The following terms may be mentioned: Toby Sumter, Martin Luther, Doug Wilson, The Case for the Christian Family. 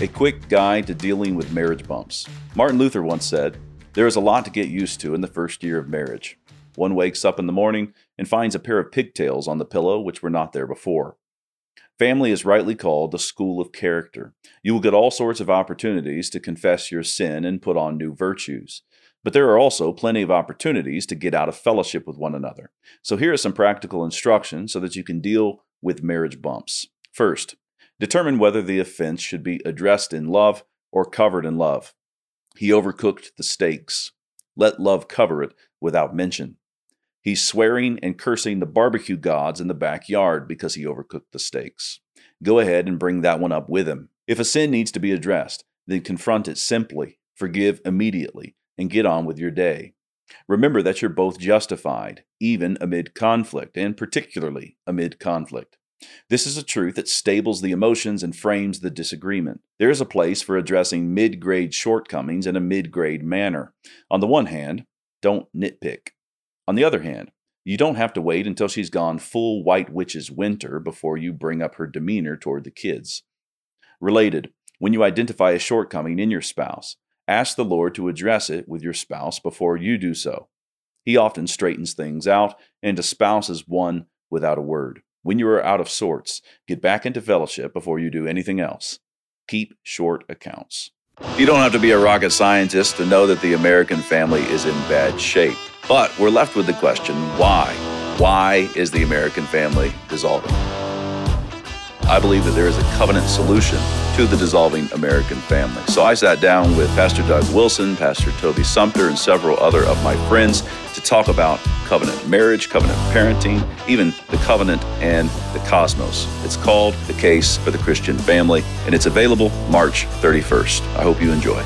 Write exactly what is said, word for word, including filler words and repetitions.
A quick guide to dealing with marriage bumps. Martin Luther once said, "There is a lot to get used to in the first year of marriage. One wakes up in the morning and finds a pair of pigtails on the pillow which were not there before." Family is rightly called the school of character. You will get all sorts of opportunities to confess your sin and put on new virtues. But there are also plenty of opportunities to get out of fellowship with one another. So here are some practical instructions so that you can deal with marriage bumps. First, determine whether the offense should be addressed in love or covered in love. He overcooked the steaks. Let love cover it without mention. He's swearing and cursing the barbecue gods in the backyard because he overcooked the steaks. Go ahead and bring that one up with him. If a sin needs to be addressed, then confront it simply, forgive immediately, and get on with your day. Remember that you're both justified, even amid conflict, and particularly amid conflict. This is a truth that stables the emotions and frames the disagreement. There is a place for addressing mid-grade shortcomings in a mid-grade manner. On the one hand, don't nitpick. On the other hand, you don't have to wait until she's gone full white witch's winter before you bring up her demeanor toward the kids. Related, when you identify a shortcoming in your spouse, ask the Lord to address it with your spouse before you do so. He often straightens things out and espouses one without a word. When you are out of sorts, get back into fellowship before you do anything else. Keep short accounts. You don't have to be a rocket scientist to know that the American family is in bad shape. But we're left with the question, why? Why is the American family dissolving? I believe that there is a covenant solution to the dissolving American family. So I sat down with Pastor Doug Wilson, Pastor Toby Sumter, and several other of my friends to talk about covenant marriage, covenant parenting, even the covenant and the cosmos. It's called The Case for the Christian Family, and it's available March thirty-first. I hope you enjoy.